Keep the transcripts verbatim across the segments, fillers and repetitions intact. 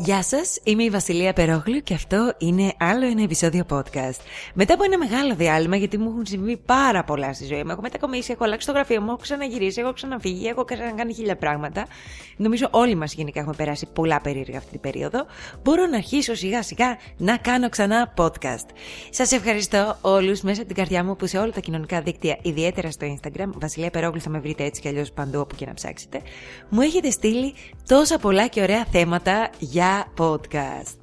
Γεια σας, είμαι η Βασιλεία Πέργολου και αυτό είναι άλλο ένα επεισόδιο podcast. Μετά από ένα μεγάλο διάλειμμα, γιατί μου έχουν συμβεί πάρα πολλά στη ζωή μου, έχω μετακομίσει, έχω αλλάξει το γραφείο μου, έχω ξαναγυρίσει, έχω ξαναφύγει, έχω ξανακάνει χίλια πράγματα. Νομίζω όλοι μας γενικά έχουμε περάσει πολλά περίεργα αυτή την περίοδο. Μπορώ να αρχίσω σιγά σιγά να κάνω ξανά podcast. Σας ευχαριστώ όλους μέσα από την καρδιά μου που σε όλα τα κοινωνικά δίκτυα, ιδιαίτερα στο Instagram, Βασιλεία Πέργολου θα με βρείτε έτσι κι αλλιώς παντού όπου και να ψάξετε, μου έχετε στείλει τόσα πολλά και ωραία θέματα για podcast.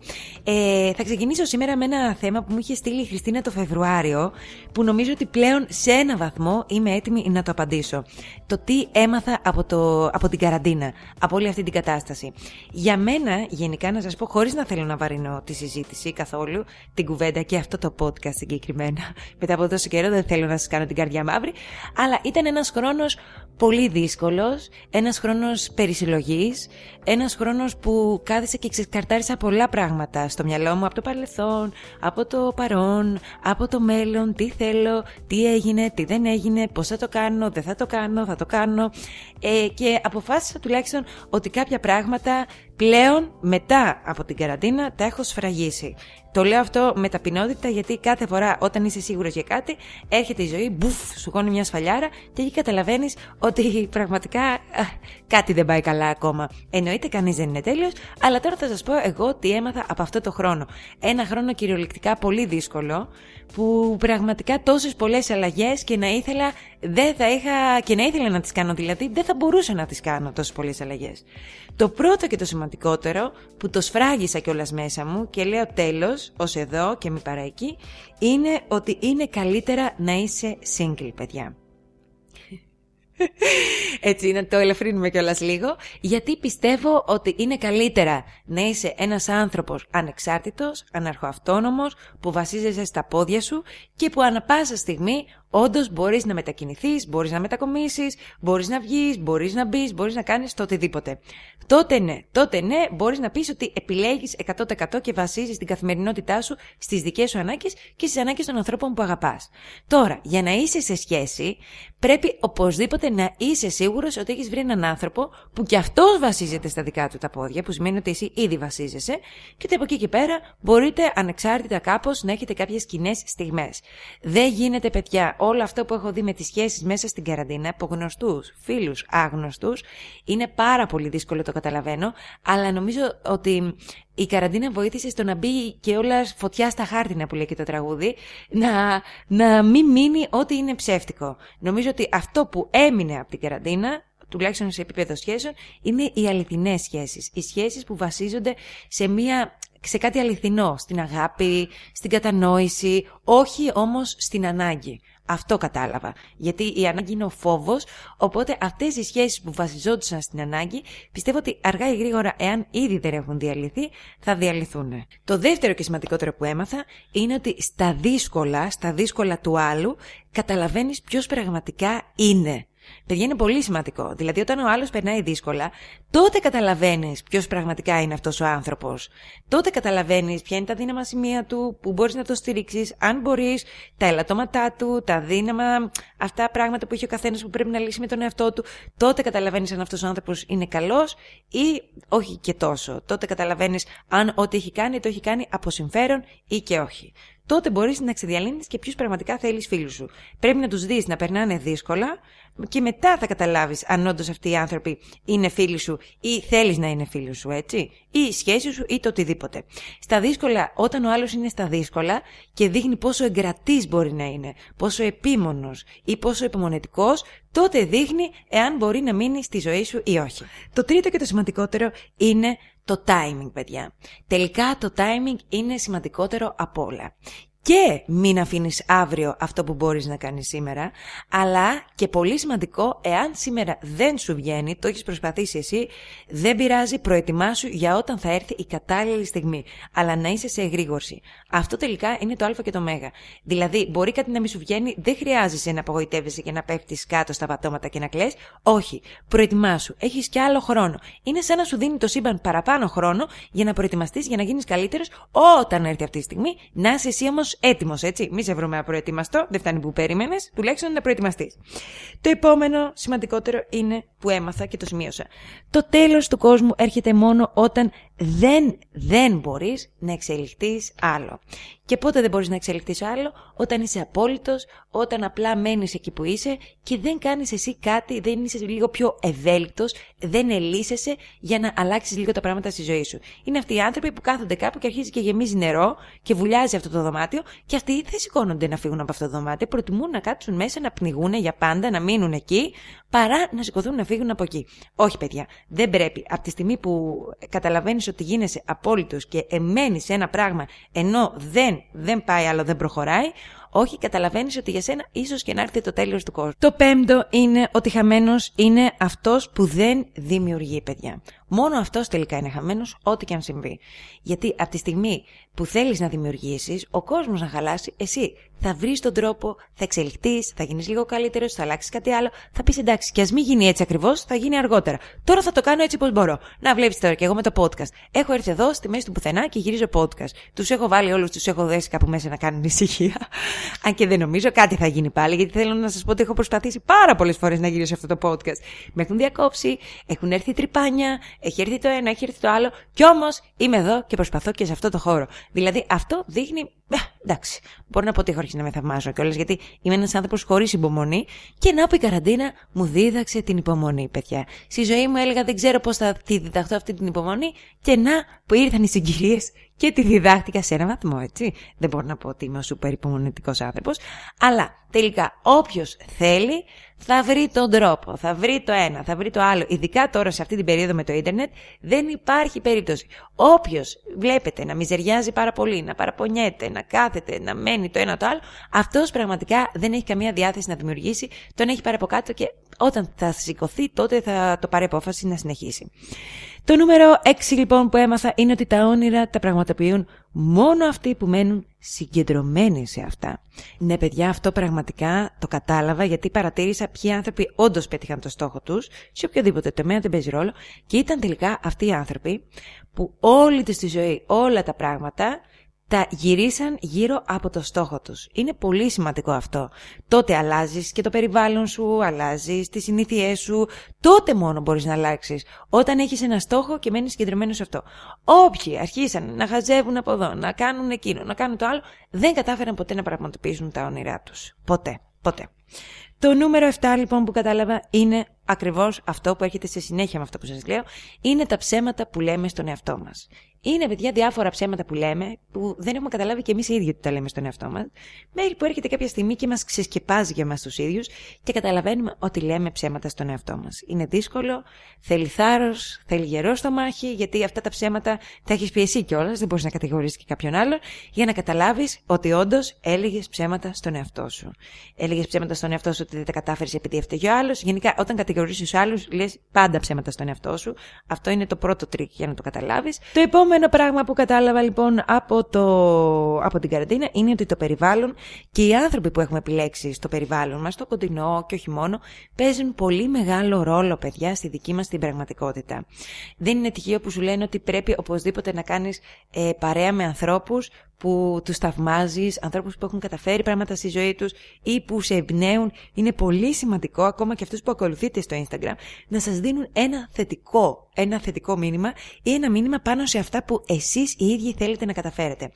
Ε, θα ξεκινήσω σήμερα με ένα θέμα που μου είχε στείλει η Χριστίνα το Φεβρουάριο, που νομίζω ότι πλέον σε ένα βαθμό είμαι έτοιμη να το απαντήσω. Το τι έμαθα από, το, από την καραντίνα, από όλη αυτή την κατάσταση. Για μένα, γενικά να σας πω, χωρίς να θέλω να βαρύνω τη συζήτηση καθόλου, την κουβέντα και αυτό το podcast συγκεκριμένα, μετά από τόσο καιρό δεν θέλω να σας κάνω την καρδιά μαύρη, αλλά ήταν ένας χρόνος πολύ δύσκολος, ένας χρόνος περισυλλογής, ένας χρόνος που κάθισε και ξεκαρτάρισα πολλά πράγματα στο μυαλό μου από το παρελθόν, από το παρόν, από το μέλλον, τι θέλω, τι έγινε, τι δεν έγινε, πώς θα το κάνω, δεν θα το κάνω, θα το κάνω ε, και αποφάσισα τουλάχιστον ότι κάποια πράγματα πλέον μετά από την καραντίνα τα έχω σφραγίσει. Το λέω αυτό με ταπεινότητα γιατί κάθε φορά όταν είσαι σίγουρος για κάτι έρχεται η ζωή, μπουφ, σου κόνει μια σφαλιάρα και εκεί καταλαβαίνεις ότι πραγματικά α, κάτι δεν πάει καλά ακόμα. Εννοείται κανείς δεν είναι τέλειος, αλλά τώρα θα σας πω εγώ τι έμαθα από αυτό το χρόνο. Ένα χρόνο κυριολεκτικά πολύ δύσκολο που πραγματικά τόσες πολλές αλλαγές και να ήθελα, δεν θα είχα, και να ήθελα να τις κάνω δηλαδή, δεν θα μπορούσα να τις κάνω τόσες πολλές αλλαγές. Το πρώτο και το σημαντικότερο που το σφράγισα κιόλας μέσα μου και λέω τέλος, ως εδώ και μη παρά εκεί, είναι ότι είναι καλύτερα να είσαι single, παιδιά. Έτσι, να το ελαφρύνουμε κιόλας λίγο, γιατί πιστεύω ότι είναι καλύτερα να είσαι ένας άνθρωπος ανεξάρτητος, αναρχοαυτόνομος, που βασίζεσαι στα πόδια σου και που ανα πάσα στιγμή όντως μπορείς να μετακινηθείς, μπορείς να μετακομίσεις, μπορείς να βγεις, μπορείς να μπεις, μπορείς να κάνεις το οτιδήποτε. Τότε ναι, τότε ναι, μπορείς να πεις ότι επιλέγεις εκατό τοις εκατό και βασίζεις την καθημερινότητά σου στις δικές σου ανάγκες και στις ανάγκες των ανθρώπων που αγαπάς. Τώρα, για να είσαι σε σχέση, πρέπει οπωσδήποτε να είσαι σίγουρος ότι έχεις βρει έναν άνθρωπο που κι αυτός βασίζεται στα δικά του τα πόδια, που σημαίνει ότι εσύ ήδη βασίζεσαι, και από εκεί και πέρα μπορείτε ανεξάρτητα κάπως να έχετε κάποιες κοινές στιγμές. Δεν γίνεται, παιδιά. Όλο αυτό που έχω δει με τις σχέσεις μέσα στην καραντίνα, από γνωστούς, φίλους, άγνωστους, είναι πάρα πολύ δύσκολο, το καταλαβαίνω, αλλά νομίζω ότι η καραντίνα βοήθησε στο να μπει και όλα φωτιά στα χάρτινα, που λέει και το τραγούδι, να, να μην μείνει ό,τι είναι ψεύτικο. Νομίζω ότι αυτό που έμεινε από την καραντίνα, τουλάχιστον σε επίπεδο σχέσεων, είναι οι αληθινές σχέσεις. Οι σχέσεις που βασίζονται σε μια... σε κάτι αληθινό, στην αγάπη, στην κατανόηση, όχι όμως στην ανάγκη. Αυτό κατάλαβα, γιατί η ανάγκη είναι ο φόβος, οπότε αυτές οι σχέσεις που βασιζόντουσαν στην ανάγκη, πιστεύω ότι αργά ή γρήγορα, εάν ήδη δεν έχουν διαλυθεί, θα διαλυθούν. Το δεύτερο και σημαντικότερο που έμαθα είναι ότι στα δύσκολα, στα δύσκολα του άλλου, καταλαβαίνεις ποιος πραγματικά είναι. Παιδιά, είναι πολύ σημαντικό. Δηλαδή, όταν ο άλλος περνάει δύσκολα, τότε καταλαβαίνεις ποιος πραγματικά είναι αυτός ο άνθρωπος. Τότε καταλαβαίνεις ποια είναι τα δύναμα σημεία του, που μπορείς να το στηρίξεις, αν μπορείς, τα ελαττώματά του, τα δύναμα, αυτά πράγματα που έχει ο καθένας που πρέπει να λύσει με τον εαυτό του. Τότε καταλαβαίνεις αν αυτός ο άνθρωπος είναι καλός ή όχι και τόσο. Τότε καταλαβαίνεις αν ό,τι έχει κάνει το έχει κάνει από συμφέρον ή και όχι. Τότε μπορείς να ξεδιαλύνεις και ποιους πραγματικά θέλεις φίλους σου. Πρέπει να τους δεις να περνάνε δύσκολα και μετά θα καταλάβεις αν όντως αυτοί οι άνθρωποι είναι φίλοι σου ή θέλεις να είναι φίλοι σου, έτσι, ή η σχέση σου ή το οτιδήποτε. Στα δύσκολα, όταν ο άλλος είναι στα δύσκολα και δείχνει πόσο εγκρατής μπορεί να είναι, πόσο επίμονος ή πόσο υπομονετικός, τότε δείχνει εάν μπορεί να μείνει στη ζωή σου ή όχι. Το τρίτο και το σημαντικότερο είναι το timing, παιδιά. Τελικά το timing είναι σημαντικότερο απ' όλα. Και μην αφήνεις αύριο αυτό που μπορείς να κάνεις σήμερα, αλλά και πολύ σημαντικό, εάν σήμερα δεν σου βγαίνει, το έχεις προσπαθήσει εσύ, δεν πειράζει, προετοιμάσου για όταν θα έρθει η κατάλληλη στιγμή, αλλά να είσαι σε εγρήγορση. Αυτό τελικά είναι το α και το μ. Δηλαδή, μπορεί κάτι να μην σου βγαίνει, δεν χρειάζεσαι να απογοητεύεσαι και να πέφτεις κάτω στα πατώματα και να κλαις. Όχι, προετοιμάσου, έχεις κι άλλο χρόνο. Είναι σαν να σου δίνει το σύμπαν παραπάνω χρόνο για να προετοιμαστείς, για να γίνεις καλύτερος όταν έρθει αυτή τη στιγμή, να είσαι εσύ όμως έτοιμος, έτσι. Μη σε βρούμε απροετοίμαστο, δεν φτάνει που περίμενες, τουλάχιστον να προετοιμαστείς. Το επόμενο σημαντικότερο είναι που έμαθα και το σημείωσα. Το τέλος του κόσμου έρχεται μόνο όταν δεν, δεν μπορείς να εξελιχθείς άλλο. Και πότε δεν μπορείς να εξελιχθείς άλλο? Όταν είσαι απόλυτος, όταν απλά μένεις εκεί που είσαι και δεν κάνεις εσύ κάτι, δεν είσαι λίγο πιο ευέλικτος, δεν ελύσεσαι για να αλλάξεις λίγο τα πράγματα στη ζωή σου. Είναι αυτοί οι άνθρωποι που κάθονται κάπου και αρχίζει και γεμίζει νερό και βουλιάζει αυτό το δωμάτιο και αυτοί δεν σηκώνονται να φύγουν από αυτό το δωμάτιο, προτιμούν να κάτσουν μέσα, να πνιγούν για πάντα, να μείνουν εκεί, παρά να σηκωθούν να φύγουν από εκεί. Όχι, παιδιά, δεν πρέπει. Από τη στιγμή που καταλαβαίνεις ότι γίνεσαι απόλυτος και εμένεις σε ένα πράγμα ενώ δεν Δεν πάει άλλο, δεν προχωράει. Όχι, καταλαβαίνεις ότι για σένα ίσως και να έρθει το τέλος του κόσμου. Το πέμπτο είναι ότι χαμένος είναι αυτός που δεν δημιουργεί, παιδιά. Μόνο αυτός τελικά είναι χαμένος, ό,τι και αν συμβεί. Γιατί από τη στιγμή που θέλεις να δημιουργήσεις, ο κόσμος να χαλάσει, εσύ θα βρεις τον τρόπο, θα εξελιχθείς, θα γίνεις λίγο καλύτερος, θα αλλάξεις κάτι άλλο, θα πεις εντάξει, και ας μην γίνει έτσι ακριβώς, θα γίνει αργότερα. Τώρα θα το κάνω έτσι όπως μπορώ. Να βλέπεις τώρα και εγώ με το podcast. Έχω έρθει εδώ στη μέση του πουθενά και γυρίζω podcast. Τους έχω βάλει όλους, τους έχω δέσει κάπου μέσα να κάνουν ησυχία. Αν και δεν νομίζω, κάτι θα γίνει πάλι, γιατί θέλω να σας πω ότι έχω προσπαθήσει πάρα πολλές φορές να γυρίσω αυτό το podcast. Με έχουν διακόψει, έχουν έρθει τρυπάνια, έχει έρθει το ένα, έχει έρθει το άλλο, κι όμως είμαι εδώ και προσπαθώ και σε αυτό το χώρο. Δηλαδή αυτό δείχνει. Εντάξει, μπορώ να πω ότι έχω αρχίσει να με θαυμάζω κιόλας, γιατί είμαι ένας άνθρωπος χωρίς υπομονή και να πω η καραντίνα μου δίδαξε την υπομονή, παιδιά. Στη ζωή μου έλεγα δεν ξέρω πώς θα τη διδαχτώ αυτή την υπομονή και να που ήρθαν οι συγκυρίες και τη διδάχτηκα σε έναν βαθμό, έτσι. Δεν μπορώ να πω ότι είμαι ο σούπερ υπομονητικός άνθρωπος, αλλά τελικά όποιος θέλει θα βρει τον τρόπο, θα βρει το ένα, θα βρει το άλλο. Ειδικά τώρα σε αυτή την περίοδο με το ίντερνετ δεν υπάρχει περίπτωση. Όποιος βλέπετε να μιζεριάζει πάρα πολύ, να παραπονιέται, να κάθεται, να μένει το ένα το άλλο, αυτός πραγματικά δεν έχει καμία διάθεση να δημιουργήσει, τον έχει πάρει από κάτω και όταν θα σηκωθεί τότε θα το πάρει απόφαση να συνεχίσει. Το νούμερο έξι λοιπόν που έμαθα είναι ότι τα όνειρα τα πραγματοποιούν μόνο αυτοί που μένουν συγκεντρωμένοι σε αυτά. Ναι, παιδιά, αυτό πραγματικά το κατάλαβα γιατί παρατήρησα ποιοι άνθρωποι όντως πέτυχαν το στόχο τους, σε οποιοδήποτε τομέα δεν παίζει ρόλο, και ήταν τελικά αυτοί οι άνθρωποι που όλη τους τη ζωή, όλα τα πράγματα, τα γυρίσαν γύρω από το στόχο τους. Είναι πολύ σημαντικό αυτό. Τότε αλλάζεις και το περιβάλλον σου, αλλάζεις τις συνήθειές σου. Τότε μόνο μπορείς να αλλάξεις. Όταν έχεις ένα στόχο και μένεις συγκεντρωμένος σε αυτό. Όποιοι αρχίσαν να χαζεύουν από εδώ, να κάνουν εκείνο, να κάνουν το άλλο, δεν κατάφεραν ποτέ να πραγματοποιήσουν τα όνειρά τους. Ποτέ, ποτέ. Το νούμερο επτά λοιπόν που κατάλαβα είναι ακριβώς αυτό που έρχεται σε συνέχεια με αυτό που σας λέω, είναι τα ψέματα που λέμε στον εαυτό μας. Είναι, παιδιά, διάφορα ψέματα που λέμε, που δεν έχουμε καταλάβει και εμείς οι ίδιοι ότι τα λέμε στον εαυτό μας, μέχρι που έρχεται κάποια στιγμή και μας ξεσκεπάζει για μας τους ίδιους και καταλαβαίνουμε ότι λέμε ψέματα στον εαυτό μας. Είναι δύσκολο, θέλει θάρρος, θέλει γερό στο μάχη, γιατί αυτά τα ψέματα τα έχεις πει εσύ κιόλας, δεν μπορείς να κατηγορήσεις και κάποιον άλλον, για να καταλάβεις ότι όντως έλεγες ψέματα στον εαυτό σου. Έλεγες ψέματα στον εαυτό σου ότι δεν τα κατάφερες επειδή έφταιγε ο άλλος. Γενικά, όταν κατηγορήσεις άλλους, λες πάντα ψέματα στον εαυτό σου. Αυτό είναι το πρώτο τρίκ για να το καταλάβεις. Το επόμενο. Το επόμενο πράγμα που κατάλαβα λοιπόν από, το... από την καραντίνα είναι ότι το περιβάλλον και οι άνθρωποι που έχουμε επιλέξει στο περιβάλλον μας, το κοντινό και όχι μόνο, παίζουν πολύ μεγάλο ρόλο, παιδιά, στη δική μας την πραγματικότητα. Δεν είναι τυχαίο που σου λένε ότι πρέπει οπωσδήποτε να κάνεις ε, παρέα με ανθρώπους που τους θαυμάζεις, ανθρώπους που έχουν καταφέρει πράγματα στη ζωή τους ή που σε εμπνέουν. Είναι πολύ σημαντικό, ακόμα και αυτούς που ακολουθείτε στο Instagram, να σας δίνουν ένα θετικό, ένα θετικό μήνυμα ή ένα μήνυμα πάνω σε αυτά που εσείς οι ίδιοι θέλετε να καταφέρετε.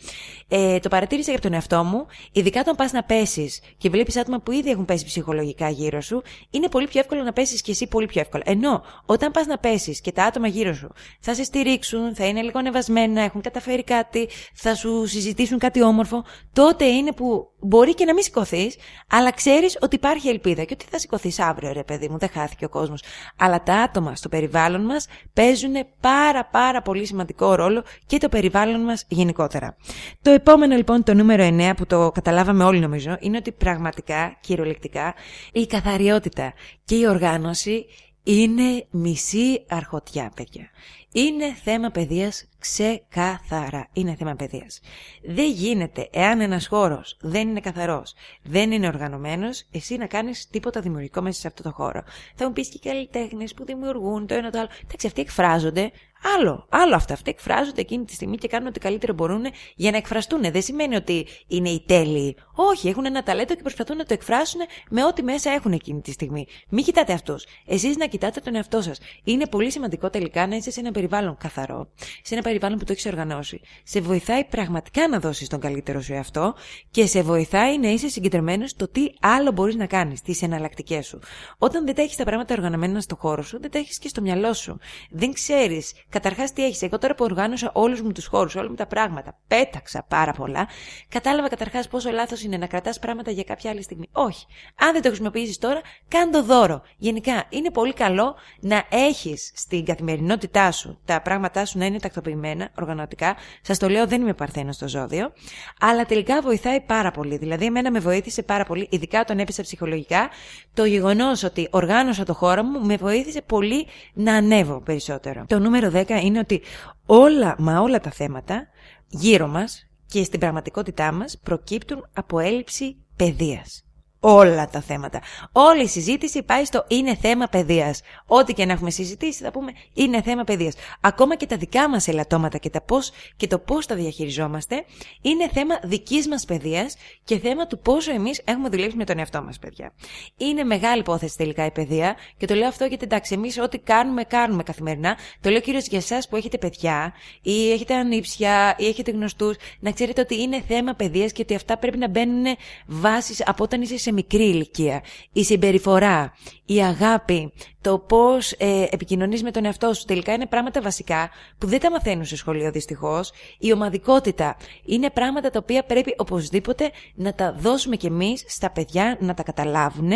Ε, το παρατήρησα για τον εαυτό μου, ειδικά όταν πας να πέσεις και βλέπεις άτομα που ήδη έχουν πέσει ψυχολογικά γύρω σου, είναι πολύ πιο εύκολο να πέσεις κι εσύ πολύ πιο εύκολα. Ενώ όταν πας να πέσεις και τα άτομα γύρω σου θα σε στηρίξουν, θα είναι λίγο ανεβασμένα, έχουν καταφέρει κάτι, θα σου συζητήσουν. Ζητήσουν κάτι όμορφο, τότε είναι που μπορεί και να μην σηκωθείς, αλλά ξέρεις ότι υπάρχει ελπίδα και ότι θα σηκωθείς αύριο, ρε παιδί μου, δεν χάθηκε ο κόσμος. Αλλά τα άτομα στο περιβάλλον μας παίζουν πάρα πάρα πολύ σημαντικό ρόλο και το περιβάλλον μας γενικότερα. Το επόμενο λοιπόν, το νούμερο εννέα που το καταλάβαμε όλοι νομίζω, είναι ότι πραγματικά, κυριολεκτικά, η καθαριότητα και η οργάνωση είναι μισή αρχοτιά, παιδιά. Είναι θέμα παιδείας ξεκάθαρα. Είναι θέμα παιδείας. Δεν γίνεται, εάν ένας χώρος δεν είναι καθαρός, δεν είναι οργανωμένος, εσύ να κάνεις τίποτα δημιουργικό μέσα σε αυτό το χώρο. Θα μου πεις και καλλιτέχνες που δημιουργούν το ένα το άλλο. Εντάξει, αυτοί εκφράζονται. Άλλο, άλλο αυτά. Αυτοί εκφράζονται εκείνη τη στιγμή και κάνουν ό,τι καλύτερο μπορούν για να εκφραστούν. Δεν σημαίνει ότι είναι οι τέλειοι. Όχι, έχουν ένα ταλέντο και προσπαθούν να το εκφράσουν με ό,τι μέσα έχουν εκείνη τη στιγμή. Μην κοιτάτε αυτούς. Εσείς να κοιτάτε τον εαυτό σας. Είναι πολύ σημαντικό τελικά να είσαι σε ένα περιβάλλον καθαρό, σε ένα περιβάλλον που το έχεις οργανώσει. Σε βοηθάει πραγματικά να δώσεις τον καλύτερο σου εαυτό και σε βοηθάει να είσαι συγκεντρωμένος στο τι άλλο μπορείς να κάνεις, τις εναλλακτικές σου. Όταν δεν τα έχεις τα πράγματα οργανωμένα στο χώρο σου, δεν τα έχεις και στο μυαλό σου. Δεν ξέρεις. Καταρχάς τι έχεις. Εγώ τώρα που οργάνωσα όλους μου τους χώρους, όλα μου τα πράγματα, πέταξα πάρα πολλά, κατάλαβα καταρχάς πόσο λάθος είναι να κρατάς πράγματα για κάποια άλλη στιγμή. Όχι. Αν δεν το χρησιμοποιήσεις τώρα, κάν το δώρο. Γενικά, είναι πολύ καλό να έχεις στην καθημερινότητά σου τα πράγματά σου να είναι τακτοποιημένα, οργανωτικά. Σας το λέω, δεν είμαι παρθένος στο ζώδιο. Αλλά τελικά βοηθάει πάρα πολύ. Δηλαδή, εμένα με βοήθησε πάρα πολύ, ειδικά όταν έπεσα ψυχολογικά, το γεγονός ότι οργάνωσα το χώρο μου με βοήθησε πολύ να ανέβω περισσότερο. Το νούμερο δέκα είναι ότι όλα, μα όλα τα θέματα γύρω μας και στην πραγματικότητά μας προκύπτουν από έλλειψη παιδείας. Όλα τα θέματα. Όλη η συζήτηση πάει στο είναι θέμα παιδείας. Ό,τι και να έχουμε συζητήσει θα πούμε είναι θέμα παιδείας. Ακόμα και τα δικά μας ελαττώματα και, τα πώς, και το πώς τα διαχειριζόμαστε είναι θέμα δικής μας παιδείας και θέμα του πόσο εμείς έχουμε δουλέψει με τον εαυτό μας, παιδιά. Είναι μεγάλη υπόθεση τελικά η παιδεία και το λέω αυτό γιατί εντάξει, εμείς ό,τι κάνουμε, κάνουμε καθημερινά. Το λέω κυρίως για εσάς που έχετε παιδιά ή έχετε ανήψια ή έχετε γνωστούς, να ξέρετε ότι είναι θέμα παιδείας και ότι αυτά πρέπει να μπαίνουν βάσεις από όταν είσαι σε μικρή ηλικία. Η συμπεριφορά, η αγάπη, το πώς ε, επικοινωνείς με τον εαυτό σου τελικά είναι πράγματα βασικά που δεν τα μαθαίνουν στο σχολείο δυστυχώς. Η ομαδικότητα είναι πράγματα τα οποία πρέπει οπωσδήποτε να τα δώσουμε κι εμείς στα παιδιά να τα καταλάβουν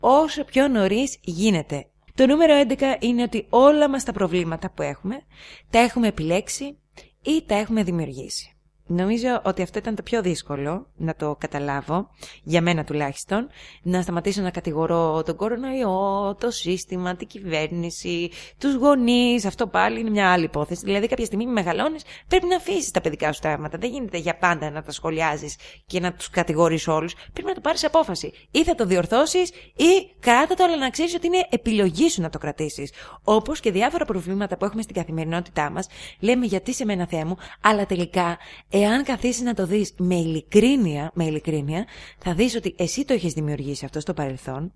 όσο πιο νωρίς γίνεται. Το νούμερο έντεκα είναι ότι όλα μας τα προβλήματα που έχουμε τα έχουμε επιλέξει ή τα έχουμε δημιουργήσει. Νομίζω ότι αυτό ήταν το πιο δύσκολο να το καταλάβω, για μένα τουλάχιστον, να σταματήσω να κατηγορώ τον κορονοϊό, το σύστημα, την κυβέρνηση, τους γονείς, αυτό πάλι είναι μια άλλη υπόθεση. Δηλαδή κάποια στιγμή μεγαλώνεις, πρέπει να αφήσεις τα παιδικά σου τραύματα. Δεν γίνεται για πάντα να τα σχολιάζεις και να τους κατηγορείς όλους. Πρέπει να το πάρεις απόφαση. Ή θα το διορθώσεις ή κράτα το, αλλά να ξέρεις ότι είναι επιλογή σου να το κρατήσεις. Όπως και διάφορα προβλήματα που έχουμε στην καθημερινότητά μας, λέμε γιατί σε μένα Θεέ μου, αλλά τελικά. Εάν καθίσεις να το δεις με ειλικρίνεια, με ειλικρίνεια, θα δεις ότι εσύ το έχεις δημιουργήσει αυτό στο παρελθόν,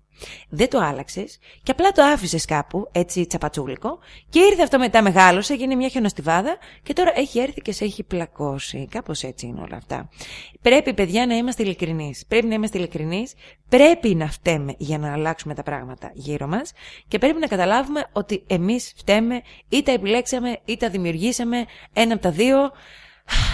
δεν το άλλαξες και απλά το άφησες κάπου, έτσι τσαπατσούλικο, και ήρθε αυτό μετά, μεγάλωσε, έγινε μια χιονοστιβάδα και τώρα έχει έρθει και σε έχει πλακώσει. Κάπως έτσι είναι όλα αυτά. Πρέπει, παιδιά, να είμαστε ειλικρινείς. Πρέπει να είμαστε ειλικρινείς, πρέπει να φταίμε για να αλλάξουμε τα πράγματα γύρω μας και πρέπει να καταλάβουμε ότι εμείς φταίμε, ή τα επιλέξαμε ή τα δημιουργήσαμε, ένα από τα δύο.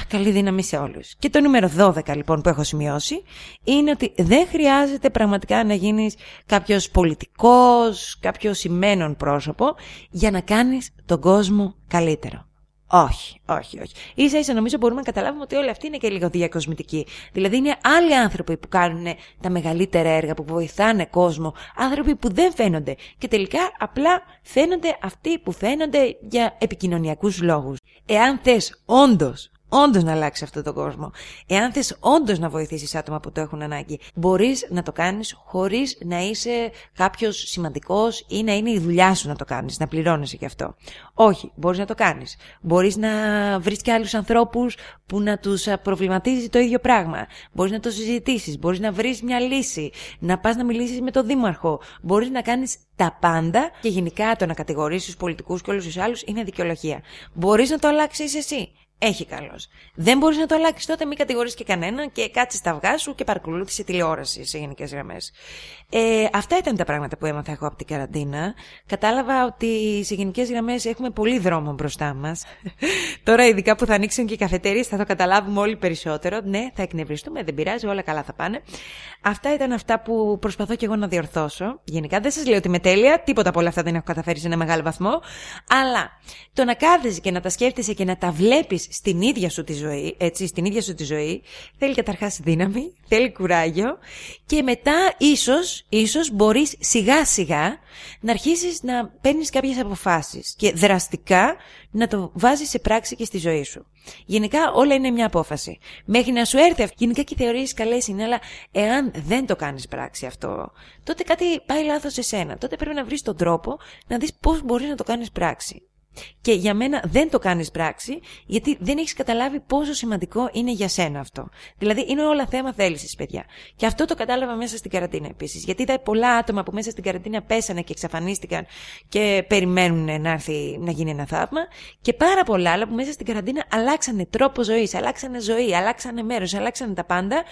Καλή δύναμη σε όλους. Και το νούμερο δώδεκα λοιπόν που έχω σημειώσει είναι ότι δεν χρειάζεται πραγματικά να γίνεις κάποιος πολιτικός, κάποιος σημαίνον πρόσωπο για να κάνεις τον κόσμο καλύτερο. Όχι, όχι, όχι. Ίσα ίσα νομίζω μπορούμε να καταλάβουμε ότι όλοι αυτοί είναι και λίγο διακοσμητικοί. Δηλαδή είναι άλλοι άνθρωποι που κάνουν τα μεγαλύτερα έργα, που βοηθάνε κόσμο, άνθρωποι που δεν φαίνονται και τελικά απλά φαίνονται αυτοί που φαίνονται για επικοινωνιακούς λόγους. Εάν θες όντως, όντως να αλλάξεις αυτόν τον κόσμο, εάν θες όντως να βοηθήσεις άτομα που το έχουν ανάγκη, μπορείς να το κάνεις χωρίς να είσαι κάποιος σημαντικός ή να είναι η δουλειά σου να το κάνεις, να πληρώνεσαι γι' αυτό. Όχι, μπορείς να το κάνεις. Μπορείς να βρεις και άλλους ανθρώπους που να τους προβληματίζει το ίδιο πράγμα. Μπορείς να το συζητήσεις, μπορείς να βρεις μια λύση, να πας να μιλήσεις με τον δήμαρχο, μπορείς να κάνεις τα πάντα και γενικά το να κατηγορείς τους πολιτικούς και όλους τους άλλους είναι δικαιολογία. Μπορείς να το αλλάξεις εσύ. Έχει καλώς. Δεν μπορείς να το αλλάξεις, τότε μην κατηγορείς και κανέναν και κάτσε τα αυγά σου και παρακολούθησε τηλεόραση σε γενικές γραμμές. Ε, αυτά ήταν τα πράγματα που έμαθα εγώ από την καραντίνα. Κατάλαβα ότι σε γενικές γραμμές έχουμε πολύ δρόμο μπροστά μας. Τώρα, ειδικά που θα ανοίξουν και οι καφετέρειες, θα το καταλάβουμε όλοι περισσότερο. Ναι, θα εκνευριστούμε, δεν πειράζει, όλα καλά θα πάνε. Αυτά ήταν αυτά που προσπαθώ και εγώ να διορθώσω. Γενικά, δεν σας λέω ότι είμαι τέλεια, τίποτα από όλα αυτά δεν έχω καταφέρει σε ένα μεγάλο βαθμό. Αλλά το να κάθεσαι και να τα σκέφτεσαι και να τα βλέπεις πετύχεις στην ίδια σου τη ζωή, έτσι, στην ίδια σου τη ζωή, θέλει καταρχάς δύναμη, θέλει κουράγιο και μετά ίσως, ίσως μπορείς σιγά σιγά να αρχίσεις να παίρνεις κάποιες αποφάσεις και δραστικά να το βάζεις σε πράξη και στη ζωή σου. Γενικά όλα είναι μια απόφαση. Μέχρι να σου έρθει αυτή, γενικά και οι θεωρίες καλές είναι, αλλά εάν δεν το κάνεις πράξη αυτό, τότε κάτι πάει λάθος σε σένα. Τότε πρέπει να βρεις τον τρόπο να δεις πώς μπορείς να το κάνεις πράξη. Και για μένα δεν το κάνεις πράξη, γιατί δεν έχεις καταλάβει πόσο σημαντικό είναι για σένα αυτό. Δηλαδή, είναι όλα θέμα θέλησης, παιδιά. Και αυτό το κατάλαβα μέσα στην καραντίνα επίσης. Γιατί είδα πολλά άτομα που μέσα στην καραντίνα πέσανε και εξαφανίστηκαν και περιμένουν να έρθει να γίνει ένα θαύμα. Και πάρα πολλά άλλα που μέσα στην καραντίνα αλλάξανε τρόπο ζωής, αλλάξανε ζωή, αλλάξανε μέρος, αλλάξανε τα πάντα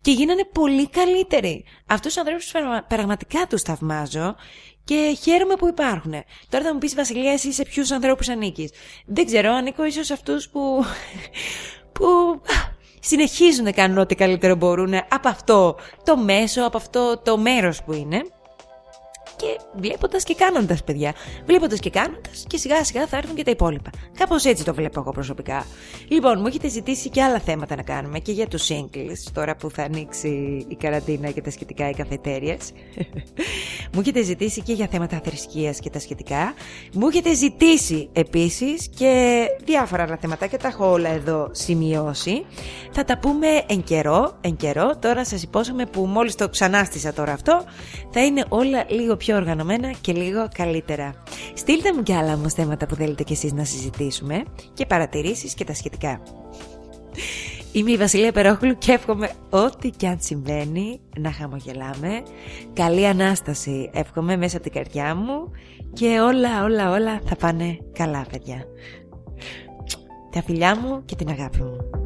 και γίνανε πολύ καλύτεροι. Αυτούς τους ανθρώπους πραγματικά τους θαυμάζω. Και χαίρομαι που υπάρχουν. Τώρα θα μου πεις, Βασιλεία, εσύ σε ποιους ανθρώπους ανήκεις? Δεν ξέρω, ανήκω ίσως σε αυτούς που, που συνεχίζουν να κάνουν ό,τι καλύτερο μπορούν από αυτό το μέσο, από αυτό το μέρος που είναι. Και βλέποντας και κάνοντας, παιδιά. Βλέποντας και κάνοντας και σιγά σιγά θα έρθουν και τα υπόλοιπα. Κάπως έτσι το βλέπω εγώ προσωπικά. Λοιπόν, μου έχετε ζητήσει και άλλα θέματα να κάνουμε και για τους singles, τώρα που θα ανοίξει η καραντίνα και τα σχετικά οι καφετέριες. Μου έχετε ζητήσει και για θέματα θρησκείας και τα σχετικά. Μου έχετε ζητήσει επίσης και διάφορα άλλα θέματα και τα έχω όλα εδώ σημειώσει. Θα τα πούμε εν καιρό, εν καιρό. Τώρα σας υπόσχομαι που μόλις το ξανάστησα τώρα αυτό, θα είναι όλα λίγο πιο οργανωμένα και λίγο καλύτερα. Στείλτε μου κι άλλα όμως θέματα που θέλετε κι εσείς να συζητήσουμε και παρατηρήσεις και τα σχετικά. Είμαι η Βασιλεία Πέργολου και εύχομαι ό,τι κι αν συμβαίνει να χαμογελάμε. Καλή Ανάσταση εύχομαι μέσα από την καρδιά μου και όλα όλα όλα θα πάνε καλά, παιδιά. Τα φιλιά μου και την αγάπη μου.